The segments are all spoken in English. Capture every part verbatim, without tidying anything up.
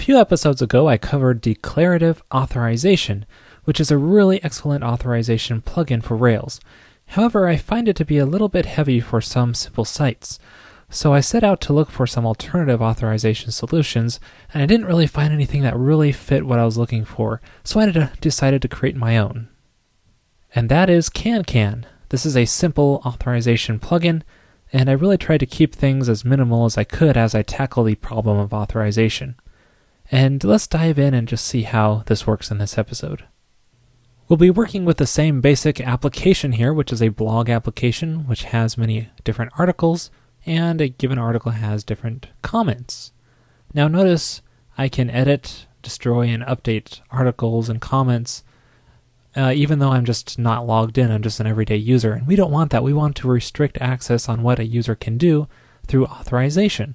few episodes ago, I covered declarative authorization, which is a really excellent authorization plugin for Rails. However, I find it to be a little bit heavy for some simple sites. So I set out to look for some alternative authorization solutions, and I didn't really find anything that really fit what I was looking for, so I decided to create my own. And that is CanCan. This is a simple authorization plugin, and I really tried to keep things as minimal as I could as I tackle the problem of authorization. And let's dive in and just see how this works in this episode. We'll be working with the same basic application here, which is a blog application, which has many different articles, and a given article has different comments. Now notice I can edit, destroy, and update articles and comments, uh, even though I'm just not logged in, I'm just an everyday user, and we don't want that. We want to restrict access on what a user can do through authorization.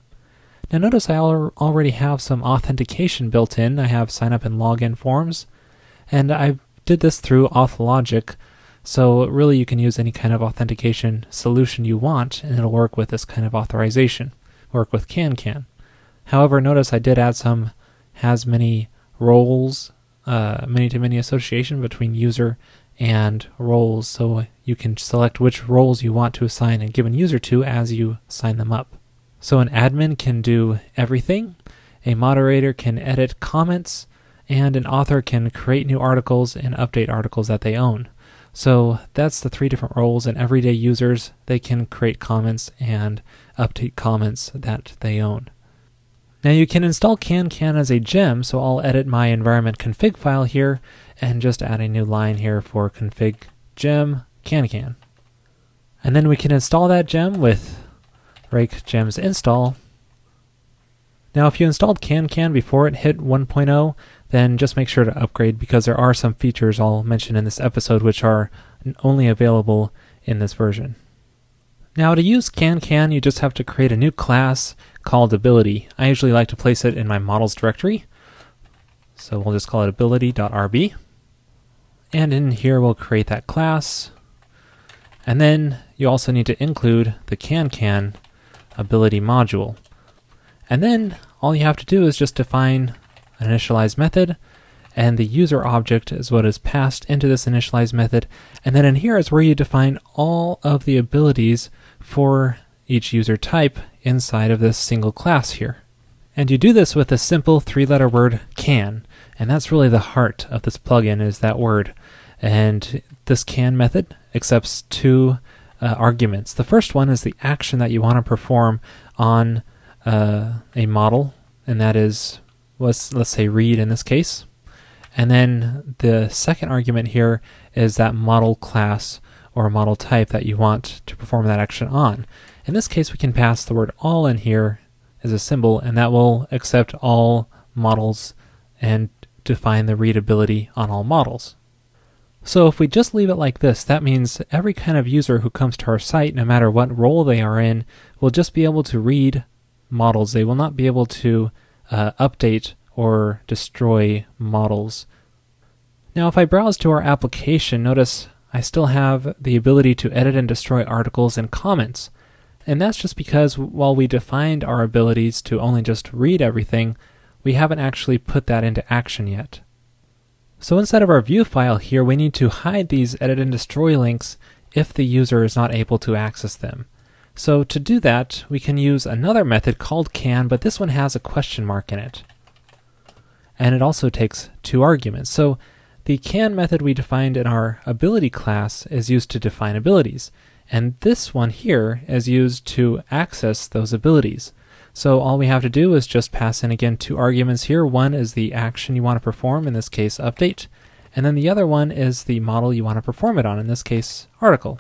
Now notice I al- already have some authentication built in. I have sign up and login forms, and I did this through AuthLogic, so really you can use any kind of authentication solution you want, and it'll work with this kind of authorization, work with CanCan. However, notice I did add some has many roles, uh, many-to-many association between user and roles, so you can select which roles you want to assign a given user to as you sign them up. So an admin can do everything, a moderator can edit comments, and an author can create new articles and update articles that they own. So that's the three different roles, and everyday users, they can create comments and update comments that they own. Now you can install CanCan as a gem, so I'll edit my environment config file here and just add a new line here for config gem CanCan. And then we can install that gem with rake gems install. Now if you installed CanCan before it hit one point oh, then just make sure to upgrade, because there are some features I'll mention in this episode which are only available in this version. Now to use CanCan, you just have to create a new class called Ability. I usually like to place it in my models directory, so we'll just call it ability dot r b. And in here we'll create that class, and then you also need to include the CanCan Ability module. And then all you have to do is just define an initialize method, and the user object is what is passed into this initialize method. And then in here is where you define all of the abilities for each user type inside of this single class here. And you do this with a simple three-letter word, can. And that's really the heart of this plugin, is that word. And this can method accepts two uh, arguments. The first one is the action that you want to perform on Uh, a model, and that is, let's, let's say read in this case. And then the second argument here is that model class or model type that you want to perform that action on. In this case, we can pass the word all in here as a symbol, and that will accept all models and define the readability on all models. So if we just leave it like this, that means every kind of user who comes to our site, no matter what role they are in, will just be able to read models. They will not be able to uh, update or destroy models. Now if I browse to our application, notice I still have the ability to edit and destroy articles and comments. And that's just because while we defined our abilities to only just read everything, we haven't actually put that into action yet. So inside of our view file here, we need to hide these edit and destroy links if the user is not able to access them. So to do that, we can use another method called can, but this one has a question mark in it. And it also takes two arguments. So the can method we defined in our ability class is used to define abilities. And this one here is used to access those abilities. So all we have to do is just pass in again two arguments here. One is the action you want to perform, in this case update. And then the other one is the model you want to perform it on, in this case article.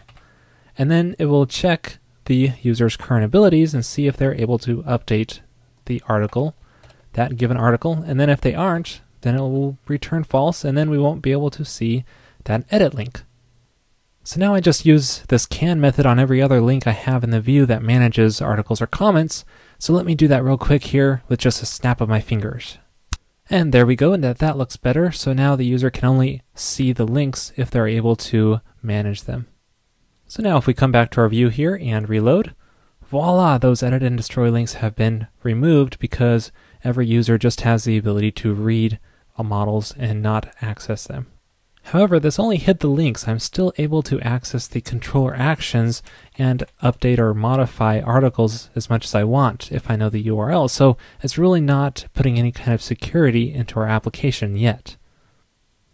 And then it will check the user's current abilities and see if they're able to update the article, that given article, and then if they aren't, then it will return false, and then we won't be able to see that edit link. So now I just use this can method on every other link I have in the view that manages articles or comments, so let me do that real quick here with just a snap of my fingers. And there we go, and that, that looks better, so now the user can only see the links if they're able to manage them. So now if we come back to our view here and reload, voila, those edit and destroy links have been removed because every user just has the ability to read models and not access them. However, this only hid the links. I'm still able to access the controller actions and update or modify articles as much as I want if I know the U R L, so it's really not putting any kind of security into our application yet.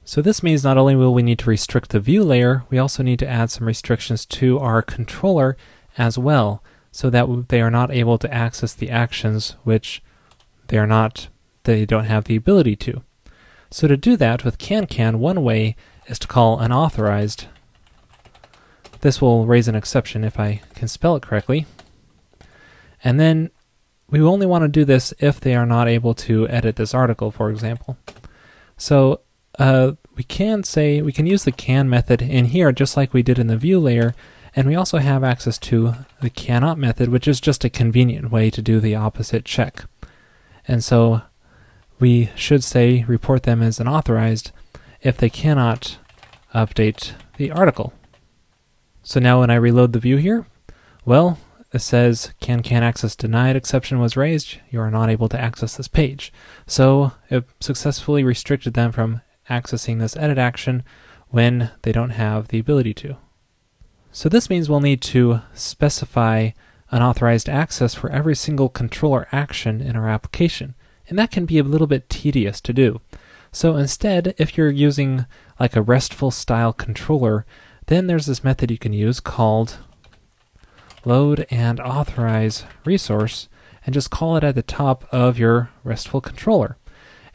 So this means not only will we need to restrict the view layer, we also need to add some restrictions to our controller as well, so that they are not able to access the actions which they are not, they don't have the ability to. So to do that with CanCan, one way is to call unauthorized. This will raise an exception if I can spell it correctly. And then we only want to do this if they are not able to edit this article, for example. So uh, we can say, we can use the can method in here just like we did in the view layer, and we also have access to the cannot method, which is just a convenient way to do the opposite check. And so we should say report them as unauthorized if they cannot update the article. So now when I reload the view here, well, it says CanCan access denied exception was raised. You are not able to access this page. So it successfully restricted them from accessing this edit action when they don't have the ability to. So this means we'll need to specify unauthorized access for every single controller action in our application. And that can be a little bit tedious to do. So instead, if you're using like a RESTful style controller, then there's this method you can use called load and authorize resource, and just call it at the top of your RESTful controller.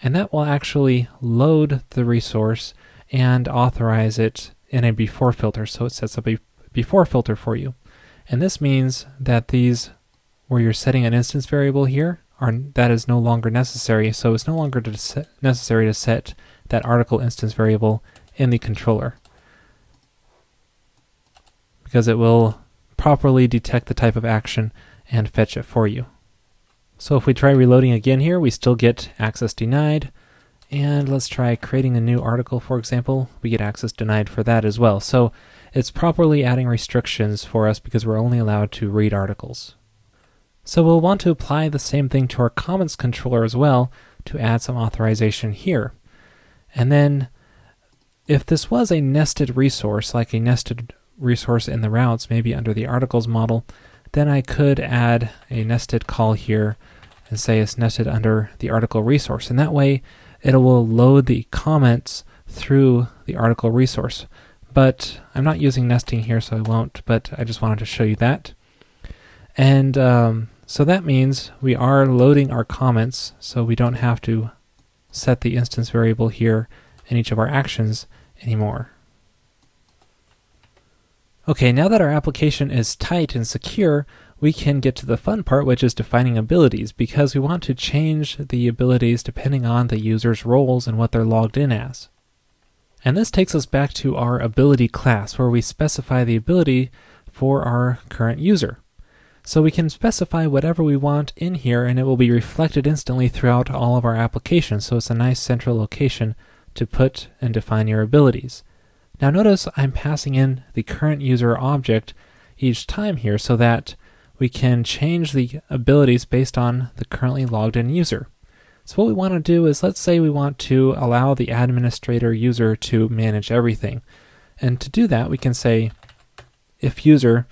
And that will actually load the resource and authorize it in a before filter. So it sets up a before filter for you. And this means that these, where you're setting an instance variable here, Are, that is no longer necessary, so it's no longer to set, necessary to set that article instance variable in the controller, because it will properly detect the type of action and fetch it for you. So if we try reloading again here, we still get access denied, and let's try creating a new article, for example. We get access denied for that as well. So it's properly adding restrictions for us because we're only allowed to read articles. So we'll want to apply the same thing to our comments controller as well, to add some authorization here. And then if this was a nested resource, like a nested resource in the routes, maybe under the articles model, then I could add a nested call here and say it's nested under the article resource. And that way it will load the comments through the article resource. But I'm not using nesting here, so I won't, but I just wanted to show you that. And um, so that means we are loading our comments, so we don't have to set the instance variable here in each of our actions anymore. Okay, now that our application is tight and secure, we can get to the fun part, which is defining abilities, because we want to change the abilities depending on the user's roles and what they're logged in as. And this takes us back to our ability class, where we specify the ability for our current user. So we can specify whatever we want in here, and it will be reflected instantly throughout all of our applications. So it's a nice central location to put and define your abilities. Now notice I'm passing in the current user object each time here, so that we can change the abilities based on the currently logged in user. So what we want to do is, let's say we want to allow the administrator user to manage everything. And to do that, we can say if user,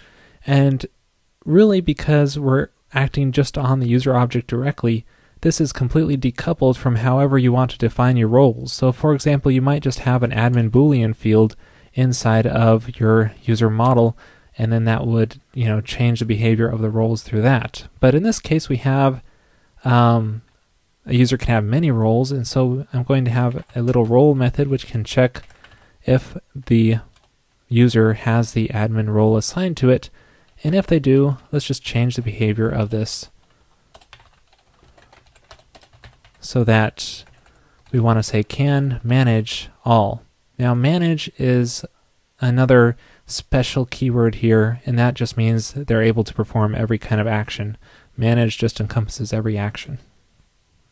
and really, because we're acting just on the user object directly, this is completely decoupled from however you want to define your roles. So for example, you might just have an admin Boolean field inside of your user model, and then that would, you know, change the behavior of the roles through that. But in this case, we have um, a user can have many roles, and so I'm going to have a little role method which can check if the user has the admin role assigned to it. And if they do, let's just change the behavior of this so that we want to say can manage all. Now manage is another special keyword here, and that just means that they're able to perform every kind of action. Manage just encompasses every action.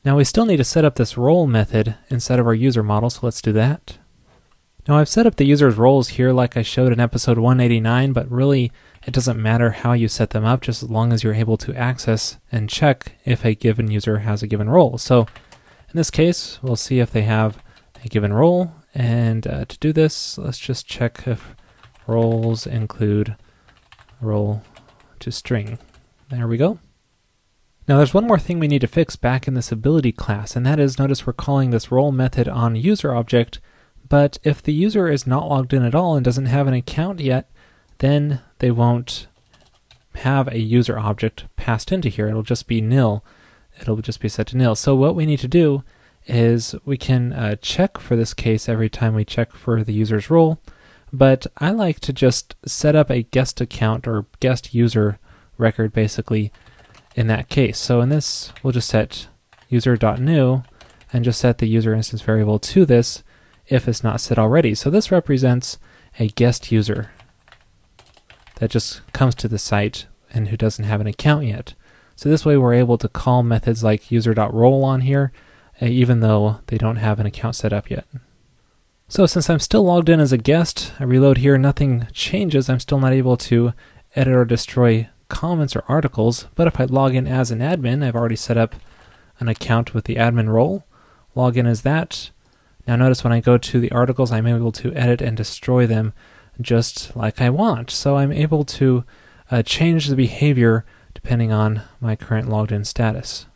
Now we still need to set up this role method instead of our user model, so let's do that. Now I've set up the user's roles here like I showed in episode one eighty-nine, but really It doesn't matter how you set them up, just as long as you're able to access and check if a given user has a given role. So in this case, we'll see if they have a given role. And uh, to do this, let's just check if roles include role to string. There we go. Now there's one more thing we need to fix back in this ability class, and that is, notice we're calling this role method on user object, but if the user is not logged in at all and doesn't have an account yet, then they won't have a user object passed into here. It'll just be nil. It'll just be set to nil. So what we need to do is we can uh, check for this case every time we check for the user's role, but I like to just set up a guest account or guest user record basically in that case. So in this, we'll just set user.new and just set the user instance variable to this if it's not set already. So this represents a guest user that just comes to the site and who doesn't have an account yet. So this way we're able to call methods like user.roll on here, uh, even though they don't have an account set up yet. So since I'm still logged in as a guest, I reload here, nothing changes. I'm still not able to edit or destroy comments or articles, but if I log in as an admin, I've already set up an account with the admin role. Log in as that. Now notice when I go to the articles, I'm able to edit and destroy them just like I want. So I'm able to uh, change the behavior depending on my current logged in status.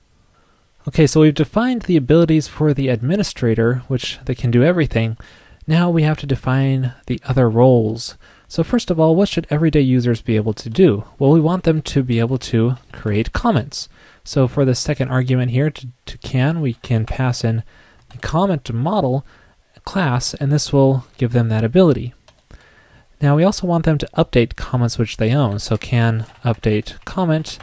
Okay, so we've defined the abilities for the administrator, which they can do everything. Now we have to define the other roles. So first of all, what should everyday users be able to do? Well, we want them to be able to create comments. So for the second argument here to, to can, we can pass in the comment model class, and this will give them that ability. Now we also want them to update comments which they own. So can update comment,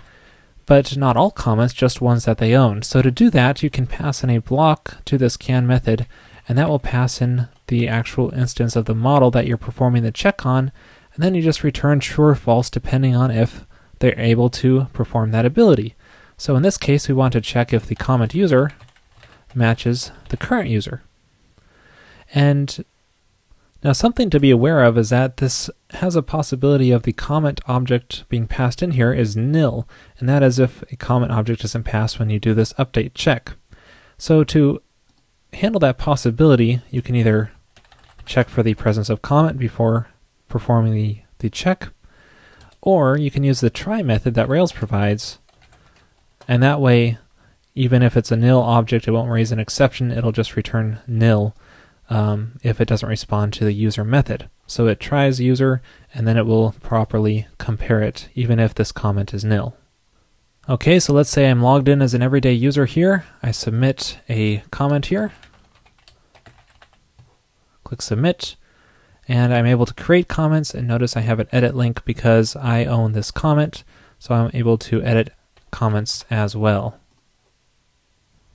but not all comments, just ones that they own. So to do that, you can pass in a block to this can method, and that will pass in the actual instance of the model that you're performing the check on, and then you just return true or false depending on if they're able to perform that ability. So in this case, we want to check if the comment user matches the current user. And now something to be aware of is that this has a possibility of the comment object being passed in here is nil, and that is if a comment object isn't passed when you do this update check. So to handle that possibility, you can either check for the presence of comment before performing the, the check, or you can use the try method that Rails provides, and that way, even if it's a nil object, it won't raise an exception, it'll just return nil um, if it doesn't respond to the user method. So it tries user, and then it will properly compare it, even if this comment is nil. Okay, so let's say I'm logged in as an everyday user here. I submit a comment here. Click submit, and I'm able to create comments, and notice I have an edit link because I own this comment, so I'm able to edit comments as well.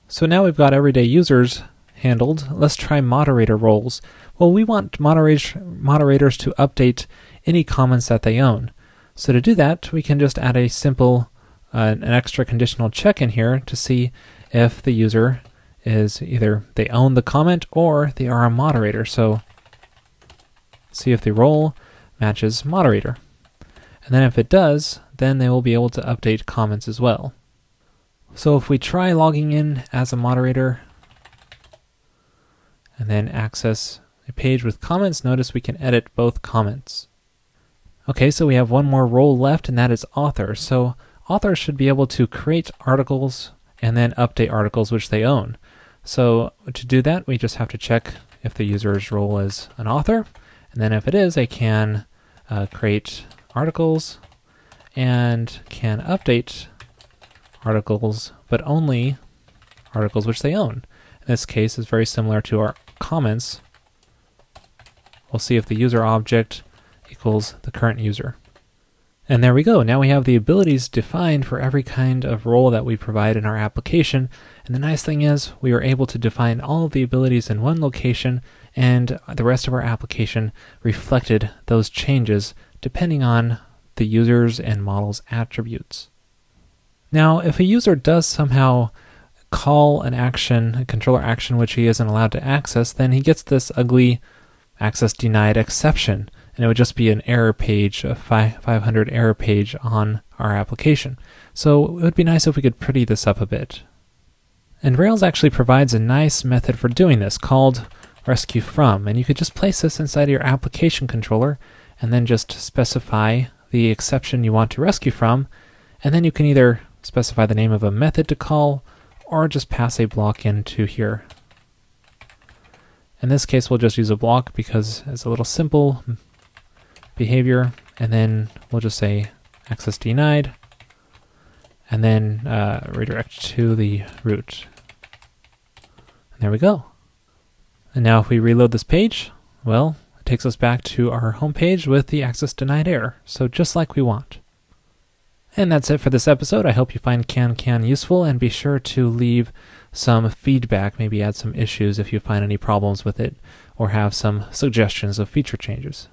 So now we've got everyday users handled. Let's try moderator roles. Well, we want moderators to update any comments that they own. So to do that, we can just add a simple Uh, an extra conditional check in here to see if the user is either they own the comment or they are a moderator. So see if the role matches moderator. And then if it does, then they will be able to update comments as well. So if we try logging in as a moderator and then access a page with comments, notice we can edit both comments. Okay, so we have one more role left, and that is author. So authors should be able to create articles and then update articles which they own. So to do that, we just have to check if the user's role is an author, and then if it is, they can uh, create articles and can update articles, but only articles which they own. In this case, it's very similar to our comments. We'll see if the user object equals the current user. And there we go. Now we have the abilities defined for every kind of role that we provide in our application. And the nice thing is we are able to define all of the abilities in one location, and the rest of our application reflected those changes depending on the user's and model's attributes. Now, if a user does somehow call an action, a controller action, which he isn't allowed to access, then he gets this ugly access denied exception. and it would just be an error page, a five hundred error page on our application. So it would be nice if we could pretty this up a bit. And Rails actually provides a nice method for doing this called rescue_from, and you could just place this inside of your application controller and then just specify the exception you want to rescue from, and then you can either specify the name of a method to call or just pass a block into here. In this case, we'll just use a block because it's a little simple behavior, and then we'll just say access denied, and then uh, redirect to the root. And there we go. And now if we reload this page, well, it takes us back to our home page with the access denied error, so just like we want. And that's it for this episode. I hope you find CanCan useful, and be sure to leave some feedback, maybe add some issues if you find any problems with it, or have some suggestions of feature changes.